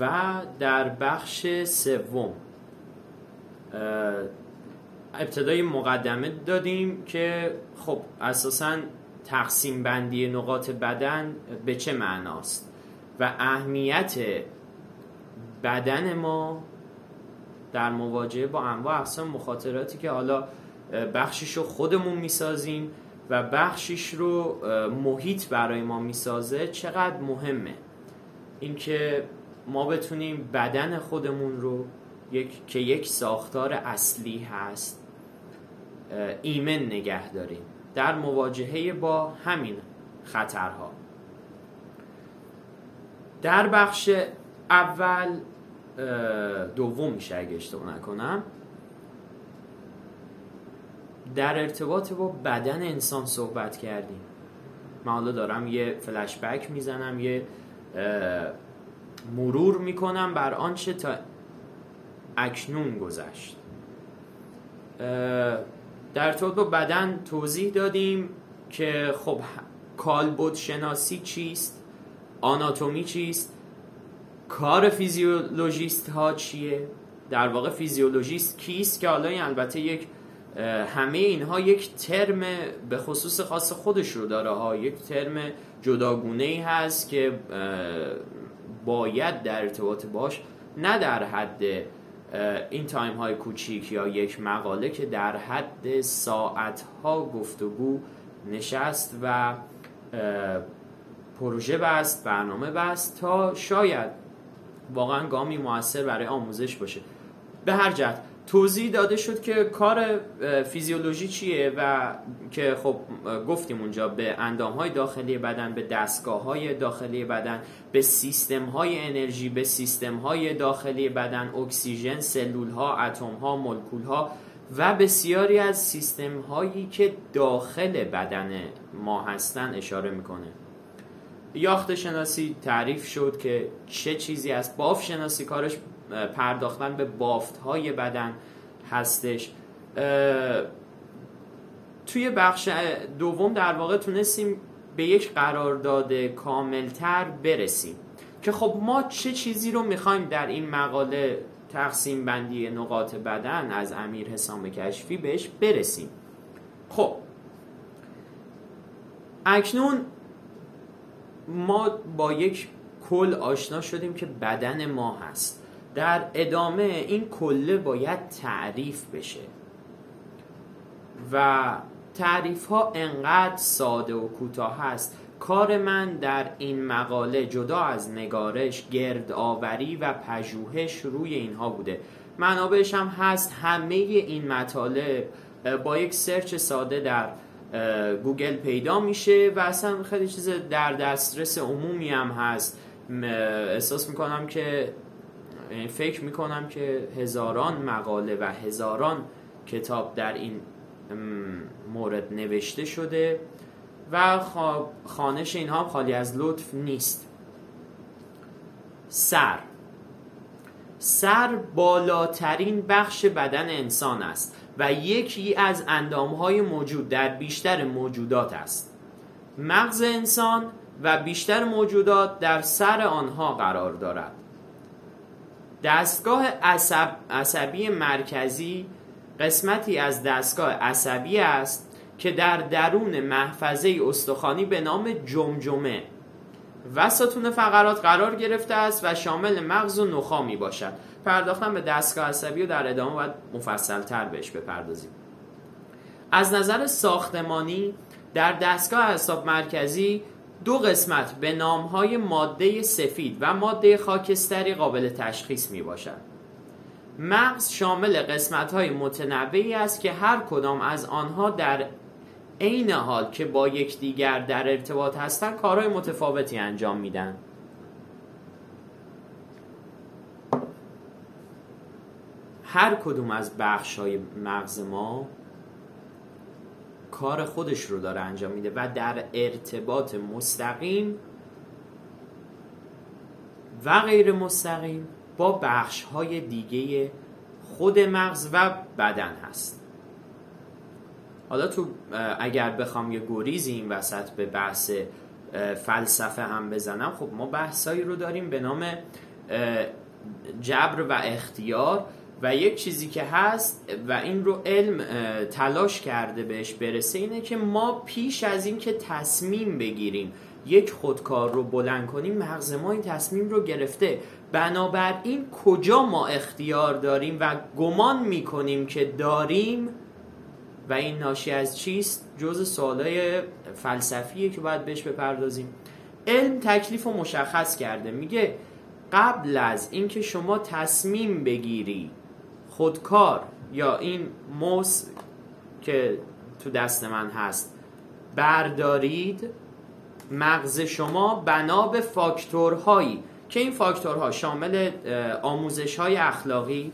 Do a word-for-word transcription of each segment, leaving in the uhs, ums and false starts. و در بخش سوم ابتدای مقدمه دادیم که خب اساساً تقسیم بندی نقاط بدن به چه معناست و اهمیت بدن ما در مواجهه با انواع اقسام مخاطراتی که حالا بخشیش رو خودمون میسازیم و بخشیش رو محیط برای ما میسازه چقدر مهمه اینکه ما بتونیم بدن خودمون رو یک که یک ساختار اصلی هست ایمن نگه داریم در مواجهه با همین خطرها. در بخش اول دوم میشه اگه اشتباه نکنم در ارتباط با بدن انسان صحبت کردیم. من حالا دارم یه فلش بک میزنم، یه مرور میکنم بر آنچه تا اکنون گذشت. در ارتباط با بدن توضیح دادیم که خب کالبد شناسی چیست، آناتومی چیست، کار فیزیولوژیست ها چیه، در واقع فیزیولوژیست کیست که حالا البته یک همه اینها یک ترم به خصوص خاص خودش رو داره ها، یک ترم جداگونه‌ای هست که باید در ارتباط باش نه در حد این تایم های کوچیک یا یک مقاله که در حد ساعت ها گفتگو نشست و پروژه بست، برنامه بست تا شاید واقعا گامی موثر برای آموزش باشه. به هر جهت توضیح داده شد که کار فیزیولوژی چیه و که خب گفتیم اونجا به اندام‌های داخلی بدن، به دستگاه‌های داخلی بدن، به سیستم‌های انرژی، به سیستم‌های داخلی بدن، اکسیژن، سلول‌ها، اتم‌ها، مولکول‌ها و بسیاری از سیستم‌هایی که داخل بدن ما هستن اشاره می‌کنه. یافت شناسی تعریف شد که چه چیزی است. بافت شناسی کارش پرداختن به بافت‌های بدن هستش. توی بخش دوم در واقع تونستیم به یک قرارداد کاملتر برسیم که خب ما چه چیزی رو می‌خوایم در این مقاله تقسیم بندی نقاط بدن از امیر حسام کشفی بهش برسیم. خب اکنون ما با یک کل آشنا شدیم که بدن ما هست. در ادامه این کله باید تعریف بشه و تعریف ها انقدر ساده و کوتاه هست. کار من در این مقاله جدا از نگارش، گردآوری و پژوهش روی اینها بوده. منابعش هم هست. همه این مطالب با یک سرچ ساده در گوگل پیدا میشه و اصلا خیلی چیز در دسترس عمومی هم هست. احساس میکنم که فکر میکنم که هزاران مقاله و هزاران کتاب در این مورد نوشته شده و خوانش اینها خالی از لطف نیست. سر سر بالاترین بخش بدن انسان است و یکی از اندامهای موجود در بیشتر موجودات است. مغز انسان و بیشتر موجودات در سر آنها قرار دارد. دستگاه عصب، عصبی مرکزی قسمتی از دستگاه عصبی است که در درون محفظه استخوانی به نام جمجمه و ستون فقرات قرار گرفته است و شامل مغز و نخاع می باشد. پرداختن به دستگاه عصبی و در ادامه باید مفصل تر بهش بپردازیم. از نظر ساختمانی در دستگاه اعصاب مرکزی دو قسمت به نامهای ماده سفید و ماده خاکستری قابل تشخیص می باشد. مغز شامل قسمت‌های متنوعی است که هر کدام از آنها در عین حال که با یکدیگر در ارتباط هستند کارهای متفاوتی انجام میدن. هر کدوم از بخش‌های مغز ما کار خودش رو داره انجام میده و در ارتباط مستقیم و غیر مستقیم با بخش‌های دیگه خود مغز و بدن هست. حالا تو اگر بخوام یه گریزی این وسط به بحث فلسفه هم بزنم، خب ما بحثایی رو داریم به نام جبر و اختیار، و یک چیزی که هست و این رو علم تلاش کرده بهش برسه اینه که ما پیش از این که تصمیم بگیریم یک خودکار رو بلند کنیم، مغز ما این تصمیم رو گرفته. بنابراین کجا ما اختیار داریم و گمان میکنیم که داریم و این ناشی از چیست، جز سوالای فلسفیه که باید بهش بپردازیم. علم تکلیف رو مشخص کرده، میگه قبل از اینکه شما تصمیم بگیری خودکار یا این موس که تو دست من هست بردارید، مغز شما بنا به فاکتورهایی که این فاکتورها شامل آموزش‌های اخلاقی،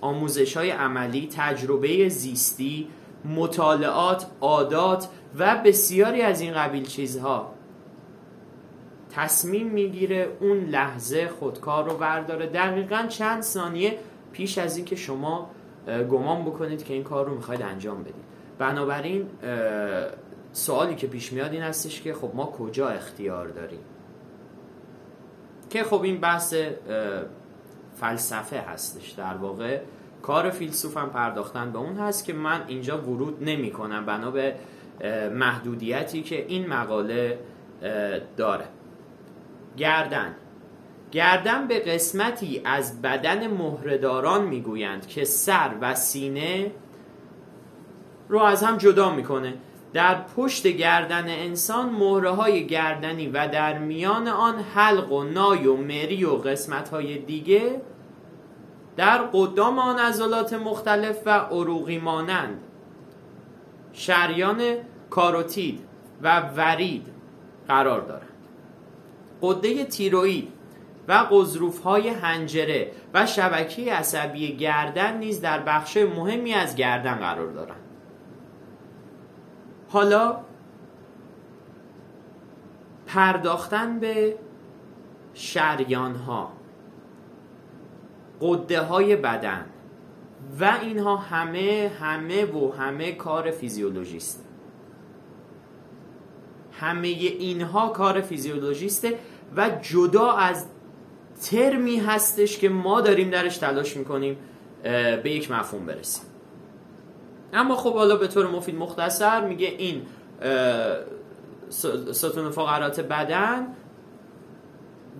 آموزش‌های عملی، تجربه زیستی، مطالعات، عادات و بسیاری از این قبیل چیزها تصمیم میگیره اون لحظه خودکار رو برداره، دقیقاً چند ثانیه پیش از این که شما گمان بکنید که این کار رو میخواید انجام بدید. بنابراین سوالی که پیش میاد این هستش که خب ما کجا اختیار داریم، که خب این بحث فلسفه هستش، در واقع کار فیلسوف هم پرداختن به اون هست که من اینجا ورود نمی کنم بنا به محدودیتی که این مقاله داره. گردن گردن به قسمتی از بدن مهره‌داران میگویند که سر و سینه رو از هم جدا میکنه. در پشت گردن انسان مهره‌های گردنی و در میان آن حلق و نای و مری و قسمت‌های دیگه در قدام آن عضلات مختلف و عروقی مانند شریان کاروتید و ورید قرار دارند. غده تیروئید و غضروف‌های حنجره و شبکه عصبی گردن نیز در بخش مهمی از گردن قرار دارند. حالا پرداختن به شریان‌ها، غده‌های بدن و اینها همه همه و همه کار فیزیولوژیسته. همه اینها کار فیزیولوژیسته و جدا از ترمی هستش که ما داریم درش تلاش میکنیم به یک مفهوم برسیم. اما خب حالا به طور مفید مختصر میگه این ستون فقرات بدن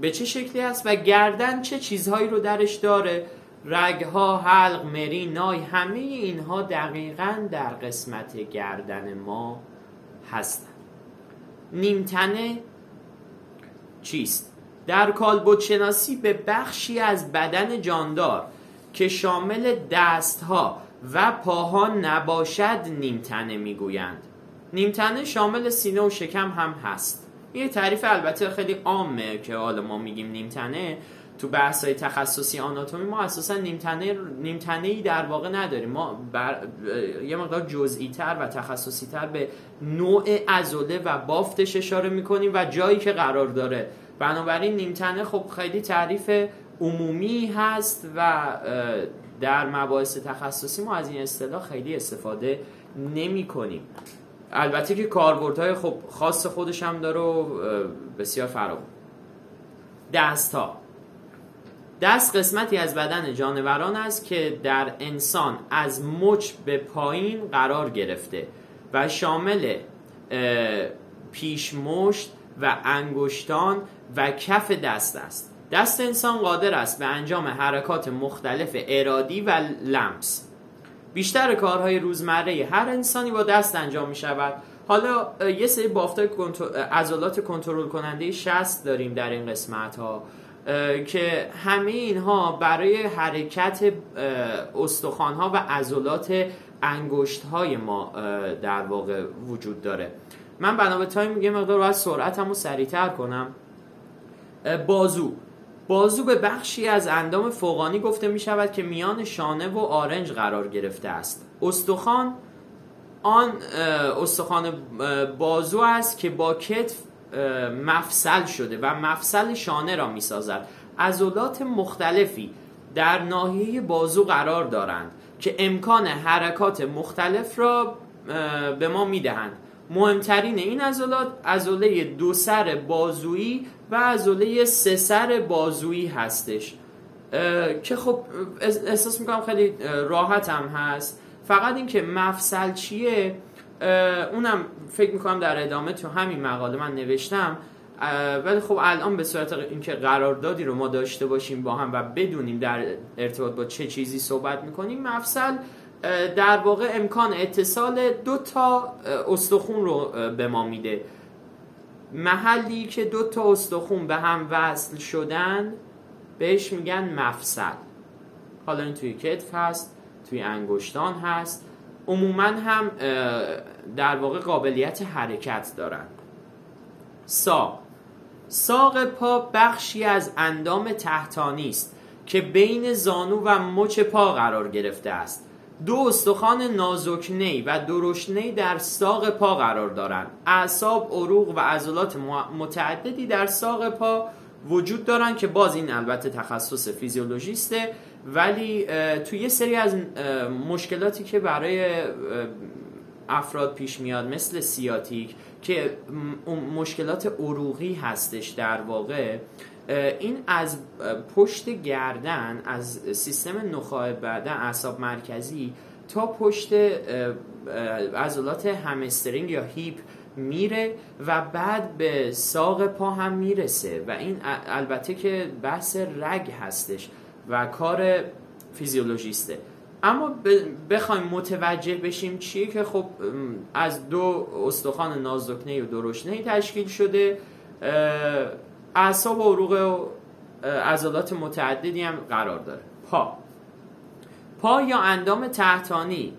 به چه شکلی است و گردن چه چیزهایی رو درش داره. رگها، حلق، مری، نای، همه اینها دقیقاً در قسمت گردن ما هستن. نیمتنه چیست؟ در کالبدشناسی به بخشی از بدن جاندار که شامل دستها و پاها نباشد نیمتنه میگویند. نیمتنه شامل سینه و شکم هم هست. یه تعریف البته خیلی عامه که حالا ما میگیم نیمتنه، تو بحث‌های تخصصی آناتومی ما اساسا نیمتنه نیمتنه‌ای در واقع نداریم. ما بر... یه مقدار جزئی‌تر و تخصصی‌تر به نوع عضله و بافتش اشاره می‌کنیم و جایی که قرار داره. بنابراین نیمتنه خب خیلی تعریف عمومی هست و در مباحث تخصصی ما از این اصطلاح خیلی استفاده نمی‌کنیم. البته که کاربردهای خب خاص خودش هم داره و بسیار فراوان. دست‌ها دست قسمتی از بدن جانوران است که در انسان از مچ به پایین قرار گرفته و شامل پیش مشت و انگشتان و کف دست است. دست انسان قادر است به انجام حرکات مختلف ارادی و لمس. بیشتر کارهای روزمره هر انسانی با دست انجام می شود. حالا یه سری بافت‌های عضلات کنترل کننده شست داریم در این قسمت ها که همه اینها برای حرکت استخوان‌ها و عضلات انگشت‌های ما در واقع وجود داره. من بنابراین تایم میگم مقدار باید سرعتمو سریع‌تر کنم. بازو بازو به بخشی از اندام فوقانی گفته می‌شود که میان شانه و آرنج قرار گرفته است. استخوان آن استخوان بازو است که با کتف مفصل شده و مفصل شانه را میسازد. عضلات مختلفی در ناحیه بازو قرار دارند که امکان حرکات مختلف را به ما میدهند. مهمترین این عضلات عضله دو سر بازویی و عضله سه سر بازویی هستش که خب احساس میکنم خیلی راحت هم هست. فقط این که مفصل چیه اونم فکر میکنم در ادامه تو همین مقاله من نوشتم، ولی خب الان به صورت اینکه قراردادی رو ما داشته باشیم با هم و بدونیم در ارتباط با چه چیزی صحبت میکنیم، مفصل در واقع امکان اتصال دو تا استخون رو به ما میده. محلی که دو تا استخون به هم وصل شدن بهش میگن مفصل. حالا این توی کتف هست، توی انگشتان هست، عموما هم در واقع قابلیت حرکت دارن. ساق ساق پا بخشی از اندام تحتانی است که بین زانو و مچ پا قرار گرفته است. دو استخوان نازکنی و درشنی در ساق پا قرار دارند. اعصاب، عروق و عضلات متعددی در ساق پا وجود دارند که باز این البته تخصص فیزیولوژیسته، ولی توی یه سری از مشکلاتی که برای افراد پیش میاد مثل سیاتیک که مشکلات عروقی هستش در واقع، این از پشت گردن، از سیستم نخاع بدن، اعصاب مرکزی تا پشت عضلات همسترینگ یا هیپ میره و بعد به ساق پا هم میرسه و این البته که بحث رگ هستش و کار فیزیولوژیسته. اما بخوایم متوجه بشیم چیه که خب از دو استخوان نازکنه و درشنه تشکیل شده، اعصاب و عروق و عضلات متعددی هم قرار داره. پا پا یا اندام تحتانی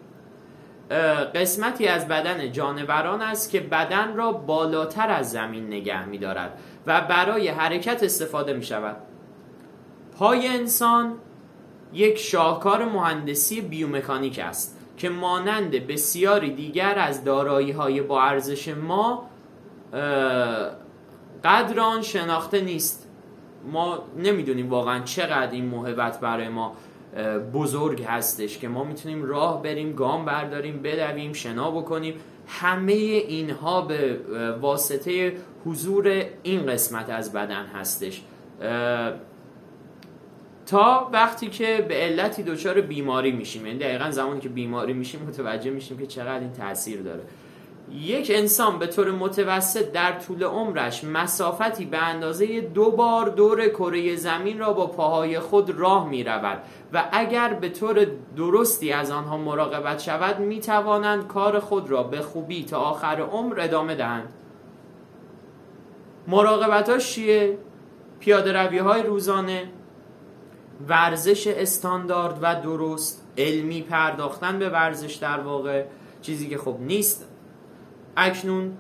قسمتی از بدن جانوران است که بدن را بالاتر از زمین نگه می دارد و برای حرکت استفاده می شود. پای انسان یک شاهکار مهندسی بیومکانیک است که مانند بسیاری دیگر از دارایی‌های با ارزش ما قدر آن شناخته نیست. ما نمیدونیم واقعا چقدر این موهبت برای ما بزرگ هستش که ما میتونیم راه بریم، گام برداریم، بدویم، شنا بکنیم. همه اینها به واسطه حضور این قسمت از بدن هستش تا وقتی که به علتی دچار بیماری میشیم. یعنی دقیقا زمانی که بیماری میشیم متوجه میشیم که چقدر این تاثیر داره. یک انسان به طور متوسط در طول عمرش مسافتی به اندازه دو بار دور کره زمین را با پاهای خود راه میرود و اگر به طور درستی از آنها مراقبت شود میتوانند کار خود را به خوبی تا آخر عمر ادامه دهند. مراقبتاش چیه؟ پیاده روی های روزانه، ورزش استاندارد و درست، علمی پرداختن به ورزش در واقع، چیزی که خب نیست اکنون،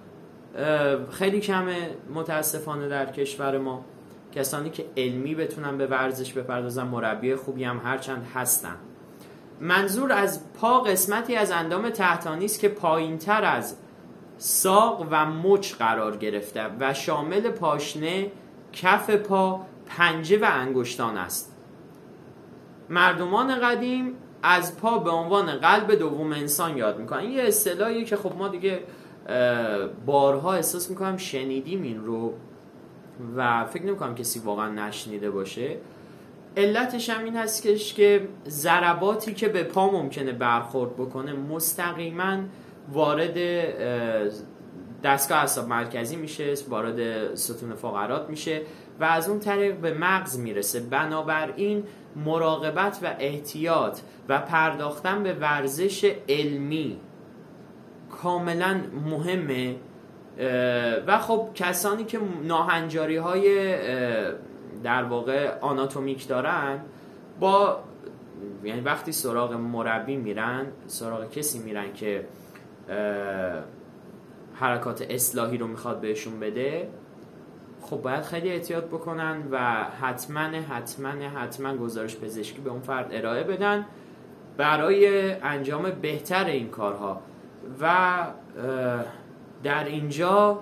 خیلی کمه متاسفانه در کشور ما کسانی که علمی بتونن به ورزش بپردازن. مربی خوبی هم هرچند هستن. منظور از پا قسمتی از اندام تحتانی است که پایین‌تر از ساق و مچ قرار گرفته و شامل پاشنه، کف پا، پنجه و انگشتان است. مردمان قدیم از پا به عنوان قلب دوم انسان یاد میکنن. این یه اصطلاحیه که خب ما دیگه بارها احساس میکنم شنیدیم این رو و فکر نمیکنم کسی واقعا نشنیده باشه. علتش هم این هستش که ضرباتی که به پا ممکنه برخورد بکنه مستقیما وارد دستگاه اعصاب مرکزی میشه، وارد ستون فقرات میشه و از اون طریق به مغز میرسه. بنابراین مراقبت و احتیاط و پرداختن به ورزش علمی کاملا مهمه و خب کسانی که ناهنجاری های در واقع آناتومیک دارن با یعنی وقتی سراغ مربی میرن، سراغ کسی میرن که حرکات اصلاحی رو میخواد بهشون بده، خب باید خیلی احتیاط بکنن و حتما حتما حتما گزارش پزشکی به اون فرد ارائه بدن برای انجام بهتر این کارها. و در اینجا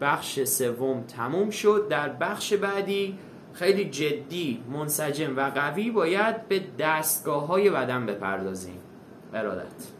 بخش سوم تموم شد. در بخش بعدی خیلی جدی، منسجم و قوی باید به دستگاه‌های بدن بپردازیم. ارادت.